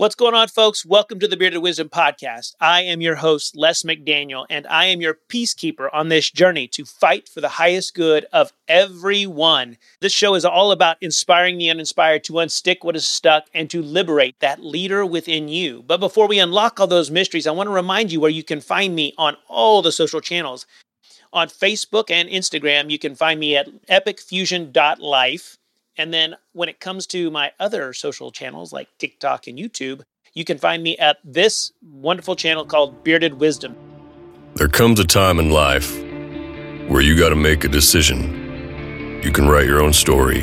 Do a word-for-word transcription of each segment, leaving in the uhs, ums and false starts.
What's going on, folks? Welcome to the Bearded Wisdom Podcast. I am your host, Les McDaniel, and I am your peacekeeper on this journey to fight for the highest good of everyone. This show is all about inspiring the uninspired to unstick what is stuck and to liberate that leader within you. But before we unlock all those mysteries, I want to remind you where you can find me on all the social channels. On Facebook and Instagram, you can find me at epic fusion dot life. And then when it comes to my other social channels like TikTok and YouTube, you can find me at this wonderful channel called Bearded Wisdom. There comes a time in life where you got to make a decision. You can write your own story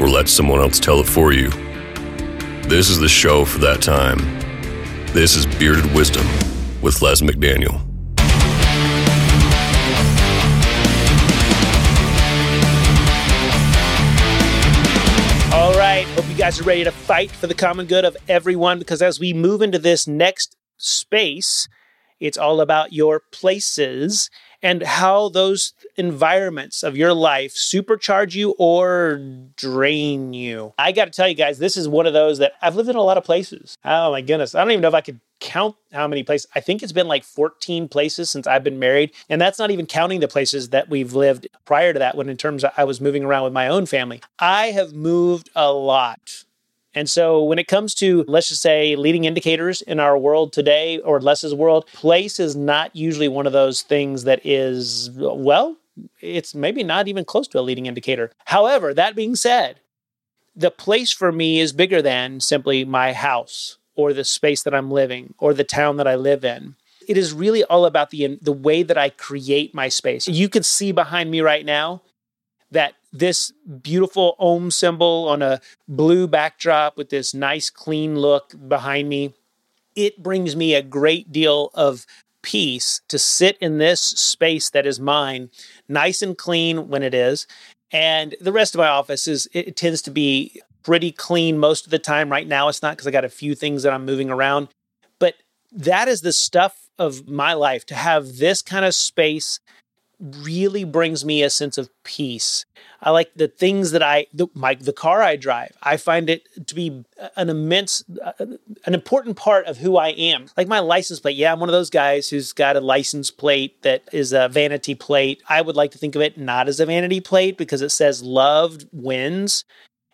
or let someone else tell it for you. This is the show for that time. This is Bearded Wisdom with Les McDaniel. Hope you guys are ready to fight for the common good of everyone, because as we move into this next space, it's all about your places and how those environments of your life supercharge you or drain you. I got to tell you guys, this is one of those that I've lived in a lot of places. Oh my goodness. I don't even know if I could count how many places. I think it's been like fourteen places since I've been married. And that's not even counting the places that we've lived prior to that, when in terms of I was moving around with my own family. I have moved a lot. And so when it comes to, let's just say, leading indicators in our world today, or Les's world, place is not usually one of those things that is, well, it's maybe not even close to a leading indicator. However, that being said, the place for me is bigger than simply my house, or the space that I'm living, or the town that I live in. It is really all about the the way that I create my space. You can see behind me right now that this beautiful Om symbol on a blue backdrop with this nice clean look behind me, it brings me a great deal of peace to sit in this space that is mine, nice and clean when it is. And the rest of my office is, it tends to be pretty clean most of the time. Right now it's not, because I got a few things that I'm moving around. But that is the stuff of my life. To have this kind of space really brings me a sense of peace. I like the things that I, the, my, the car I drive, I find it to be an immense, uh, an important part of who I am. Like my license plate. Yeah, I'm one of those guys who's got a license plate that is a vanity plate. I would like to think of it not as a vanity plate, because it says loved wins.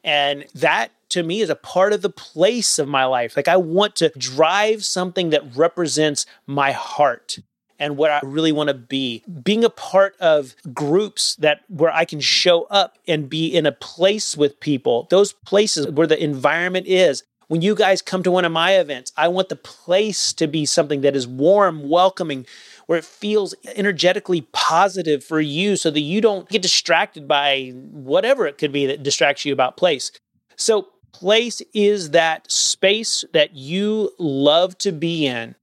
And that to me is a part of the place of my life. Like I want to drive something that represents my heart and where I really want to be. Being a part of groups that where I can show up and be in a place with people, those places where the environment is. When you guys come to one of my events, I want the place to be something that is warm, welcoming, where it feels energetically positive for you, so that you don't get distracted by whatever it could be that distracts you about place. So place is that space that you love to be in.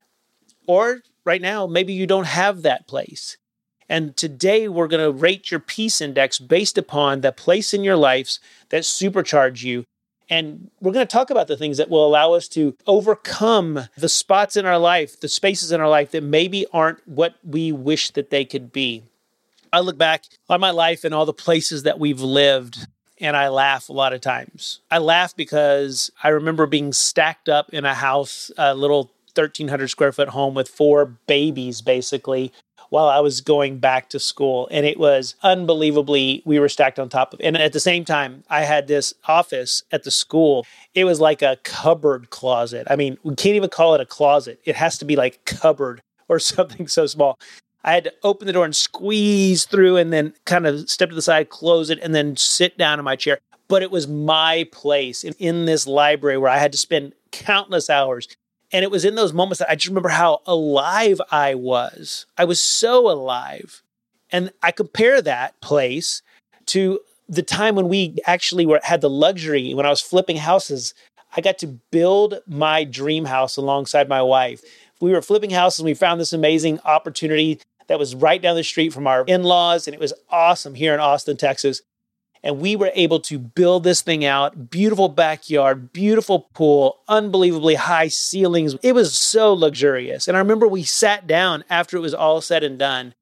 Or right now, maybe you don't have that place. And today we're going to rate your peace index based upon the place in your lives that supercharge you. And we're going to talk about the things that will allow us to overcome the spots in our life, the spaces in our life that maybe aren't what we wish that they could be. I look back on my life and all the places that we've lived, and I laugh a lot of times. I laugh because I remember being stacked up in a house, a little thirteen hundred square foot home with four babies, basically, while I was going back to school. And it was unbelievably, we were stacked on top of it. And at the same time, I had this office at the school. It was like a cupboard closet. I mean, we can't even call it a closet. It has to be like cupboard or something so small. I had to open the door and squeeze through and then kind of step to the side, close it, and then sit down in my chair. But it was my place in this library where I had to spend countless hours. And it was in those moments that I just remember how alive I was. I was so alive. And I compare that place to the time when we actually were, had the luxury, when I was flipping houses, I got to build my dream house alongside my wife. We were flipping houses and we found this amazing opportunity that was right down the street from our in-laws. And it was awesome here in Austin, Texas. And we were able to build this thing out. Beautiful backyard, beautiful pool, unbelievably high ceilings. It was so luxurious. And I remember we sat down after it was all said and done.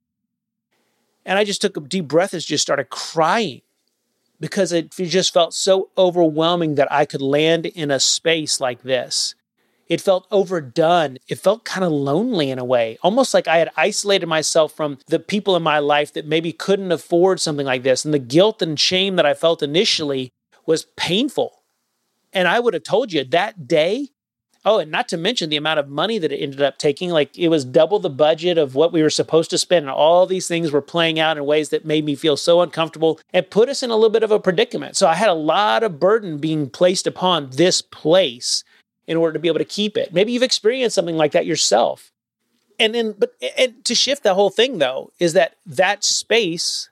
And I just took a deep breath and just started crying, because it just felt so overwhelming that I could land in a space like this. It felt overdone. It felt kind of lonely in a way, almost like I had isolated myself from the people in my life that maybe couldn't afford something like this. And the guilt and shame that I felt initially was painful. And I would have told you that day, oh, and not to mention the amount of money that it ended up taking, like it was double the budget of what we were supposed to spend. And all these things were playing out in ways that made me feel so uncomfortable and put us in a little bit of a predicament. So I had a lot of burden being placed upon this place in order to be able to keep it. Maybe you've experienced something like that yourself. And then, but and to shift the whole thing though, is that that space,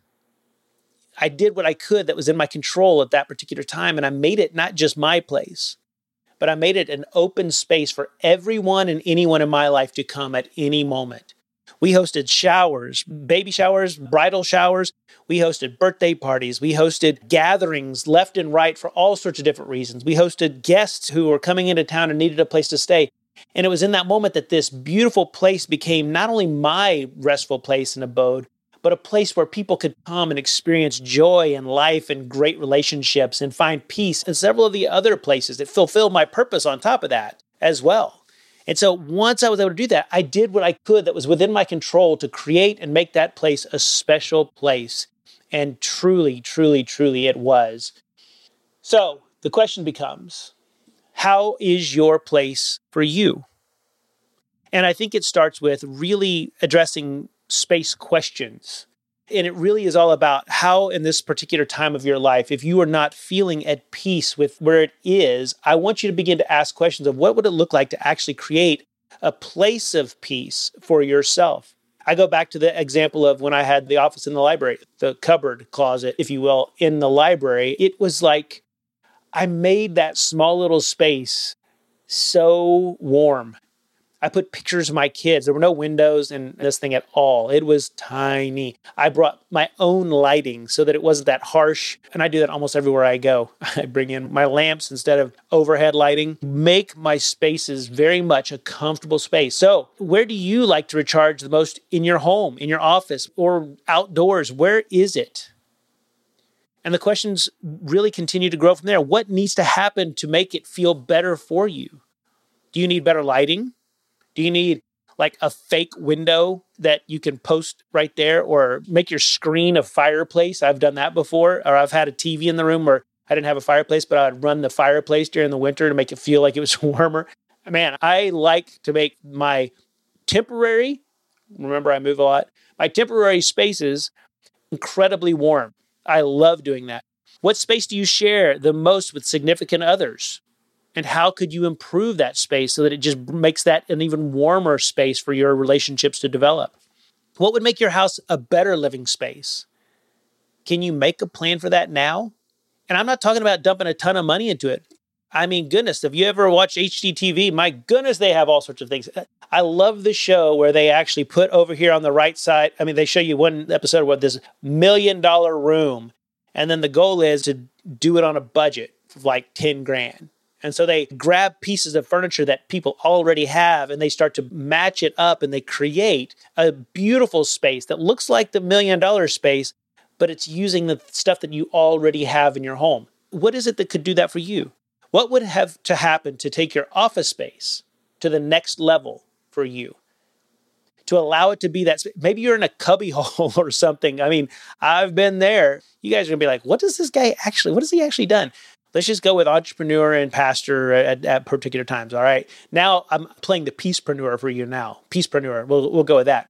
I did what I could that was in my control at that particular time. And I made it not just my place, but I made it an open space for everyone and anyone in my life to come at any moment. We hosted showers, baby showers, bridal showers. We hosted birthday parties. We hosted gatherings left and right for all sorts of different reasons. We hosted guests who were coming into town and needed a place to stay. And it was in that moment that this beautiful place became not only my restful place and abode, but a place where people could come and experience joy and life and great relationships and find peace and several of the other places that fulfill my purpose on top of that as well. And so once I was able to do that, I did what I could that was within my control to create and make that place a special place. And truly, truly, truly it was. So the question becomes, how is your place for you? And I think it starts with really addressing space questions. And it really is all about how in this particular time of your life, if you are not feeling at peace with where it is, I want you to begin to ask questions of what would it look like to actually create a place of peace for yourself. I go back to the example of when I had the office in the library, the cupboard closet, if you will, in the library. It was like I made that small little space so warm. I put pictures of my kids. There were no windows in this thing at all. It was tiny. I brought my own lighting so that it wasn't that harsh. And I do that almost everywhere I go. I bring in my lamps instead of overhead lighting. Make my spaces very much a comfortable space. So where do you like to recharge the most in your home, in your office, or outdoors? Where is it? And the questions really continue to grow from there. What needs to happen to make it feel better for you? Do you need better lighting? Do you need like a fake window that you can post right there or make your screen a fireplace? I've done that before, or I've had a T V in the room where I didn't have a fireplace, but I'd run the fireplace during the winter to make it feel like it was warmer. Man, I like to make my temporary, remember I move a lot, my temporary spaces incredibly warm. I love doing that. What space do you share the most with significant others? And how could you improve that space so that it just makes that an even warmer space for your relationships to develop? What would make your house a better living space? Can you make a plan for that now? And I'm not talking about dumping a ton of money into it. I mean, goodness, have you ever watched H D T V? My goodness, they have all sorts of things. I love the show where they actually put over here on the right side. I mean, they show you one episode with this million dollar room. And then the goal is to do it on a budget of like ten grand. And so they grab pieces of furniture that people already have and they start to match it up and they create a beautiful space that looks like the million dollar space, but it's using the stuff that you already have in your home. What is it that could do that for you? What would have to happen to take your office space to the next level for you? To allow it to be that space. Maybe you're in a cubby hole or something. I mean, I've been there. You guys are going to be like, what does this guy actually, what has he actually done? Let's just go with entrepreneur and pastor at, at particular times, all right? Now I'm playing the peacepreneur for you now. Peacepreneur, we'll, we'll go with that.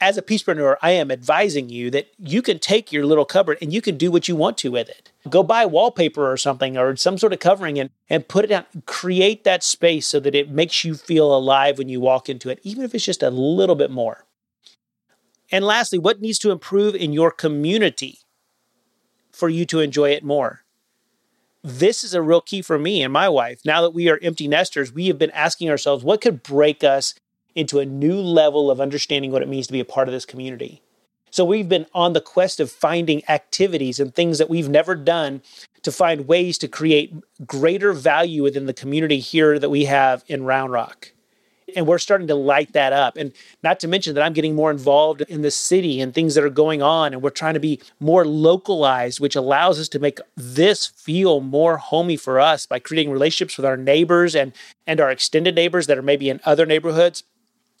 As a peacepreneur, I am advising you that you can take your little cupboard and you can do what you want to with it. Go buy wallpaper or something or some sort of covering and, and put it down. Create that space so that it makes you feel alive when you walk into it, even if it's just a little bit more. And lastly, what needs to improve in your community for you to enjoy it more? This is a real key for me and my wife. Now that we are empty nesters, we have been asking ourselves, what could break us into a new level of understanding what it means to be a part of this community? So we've been on the quest of finding activities and things that we've never done to find ways to create greater value within the community here that we have in Round Rock. And we're starting to light that up. And not to mention that I'm getting more involved in the city and things that are going on. And we're trying to be more localized, which allows us to make this feel more homey for us by creating relationships with our neighbors and, and our extended neighbors that are maybe in other neighborhoods,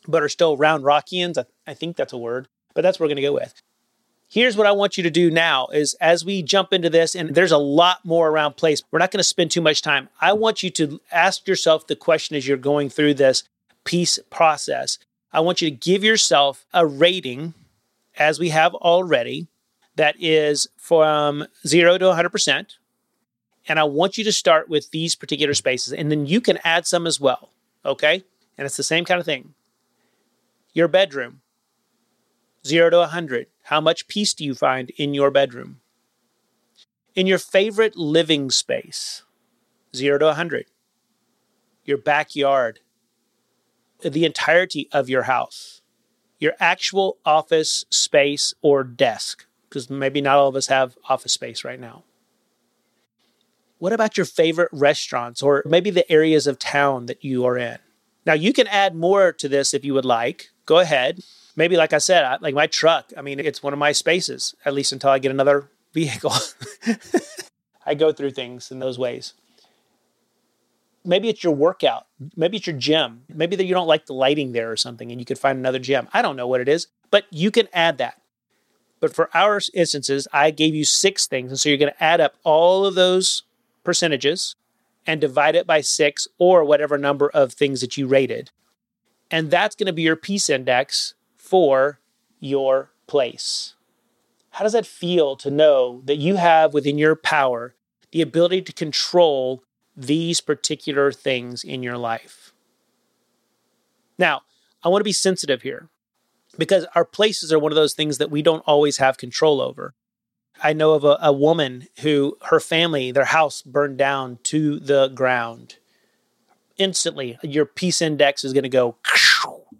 but are still Round Rockians. I, I think that's a word, but that's what we're going to go with. Here's what I want you to do now is as we jump into this, and there's a lot more around place, we're not going to spend too much time. I want you to ask yourself the question as you're going through this peace process. I want you to give yourself a rating, as we have already, that is from zero to one hundred percent. And I want you to start with these particular spaces, and then you can add some as well, okay? And it's the same kind of thing. Your bedroom, zero to one hundred. How much peace do you find in your bedroom? In your favorite living space, zero to one hundred. Your backyard, the entirety of your house, your actual office space or desk, because maybe not all of us have office space right now. What about your favorite restaurants or maybe the areas of town that you are in? Now, you can add more to this if you would like. Go ahead. Maybe, like I said, I, like my truck, I mean, it's one of my spaces, at least until I get another vehicle. I go through things in those ways. Maybe it's your workout. Maybe it's your gym. Maybe that you don't like the lighting there or something, and you could find another gym. I don't know what it is, but you can add that. But for our instances, I gave you six things, and so you're going to add up all of those percentages and divide it by six or whatever number of things that you rated. And that's going to be your peace index for your place. How does that feel to know that you have within your power the ability to control these particular things in your life? Now, I want to be sensitive here because our places are one of those things that we don't always have control over. I know of a, a woman who, her family, their house burned down to the ground. Instantly, your peace index is going to go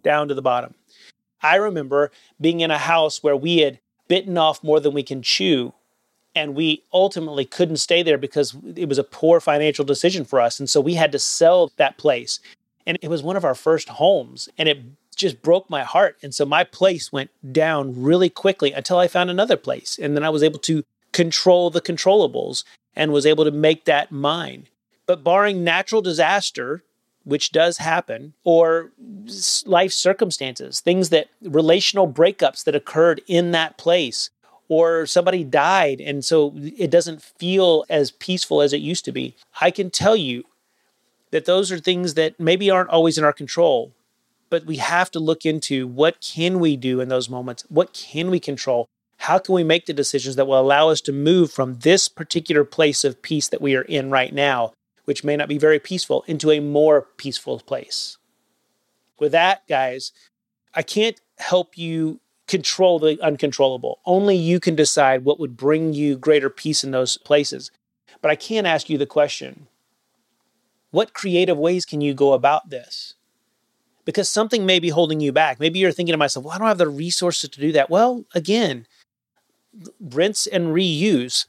down to the bottom. I remember being in a house where we had bitten off more than we can chew. And we ultimately couldn't stay there because it was a poor financial decision for us. And so we had to sell that place. And it was one of our first homes. And it just broke my heart. And so my place went down really quickly until I found another place. And then I was able to control the controllables and was able to make that mine. But barring natural disaster, which does happen, or life circumstances, things that relational breakups that occurred in that place, or somebody died, and so it doesn't feel as peaceful as it used to be. I can tell you that those are things that maybe aren't always in our control, but we have to look into what can we do in those moments? What can we control? How can we make the decisions that will allow us to move from this particular place of peace that we are in right now, which may not be very peaceful, into a more peaceful place? With that, guys, I can't help you control the uncontrollable. Only you can decide what would bring you greater peace in those places. But I can ask you the question, what creative ways can you go about this? Because something may be holding you back. Maybe you're thinking to myself, well, I don't have the resources to do that. Well, again, rinse and reuse.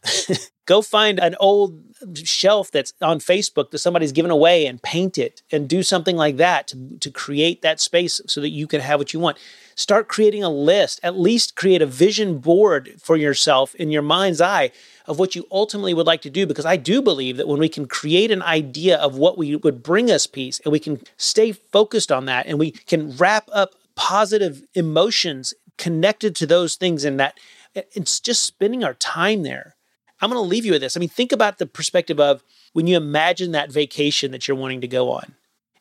Go find an old shelf that's on Facebook that somebody's given away and paint it and do something like that to, to create that space so that you can have what you want. Start creating a list, at least create a vision board for yourself in your mind's eye of what you ultimately would like to do. Because I do believe that when we can create an idea of what we would bring us peace and we can stay focused on that and we can wrap up positive emotions connected to those things in that, it's just spending our time there. I'm going to leave you with this. I mean, think about the perspective of when you imagine that vacation that you're wanting to go on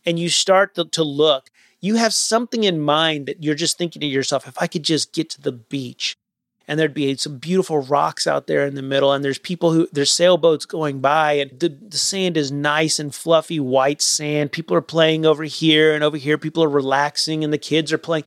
and you start to, to look, you have something in mind that you're just thinking to yourself, if I could just get to the beach and there'd be some beautiful rocks out there in the middle and there's people who, there's sailboats going by and the, the sand is nice and fluffy white sand. People are playing over here and over here. People are relaxing and the kids are playing.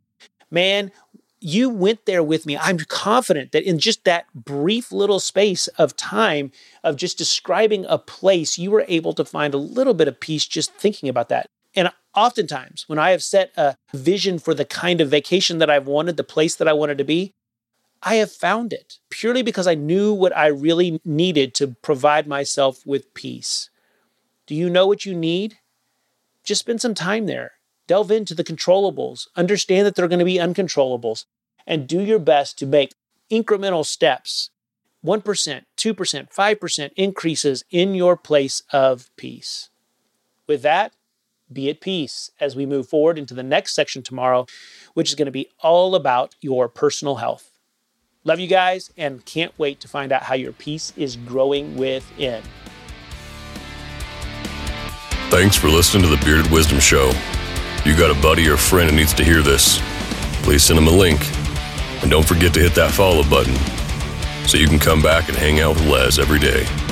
Man, you went there with me. I'm confident that in just that brief little space of time of just describing a place, you were able to find a little bit of peace just thinking about that. And oftentimes when I have set a vision for the kind of vacation that I've wanted, the place that I wanted to be, I have found it purely because I knew what I really needed to provide myself with peace. Do you know what you need? Just spend some time there. Delve into the controllables. Understand that there are going to be uncontrollables, and do your best to make incremental steps, one percent, two percent, five percent increases in your place of peace. With that, be at peace as we move forward into the next section tomorrow, which is going to be all about your personal health. Love you guys, and can't wait to find out how your peace is growing within. Thanks for listening to the Bearded Wisdom Show. You got a buddy or friend who needs to hear this, please send them a link. And don't forget to hit that follow button so you can come back and hang out with Les every day.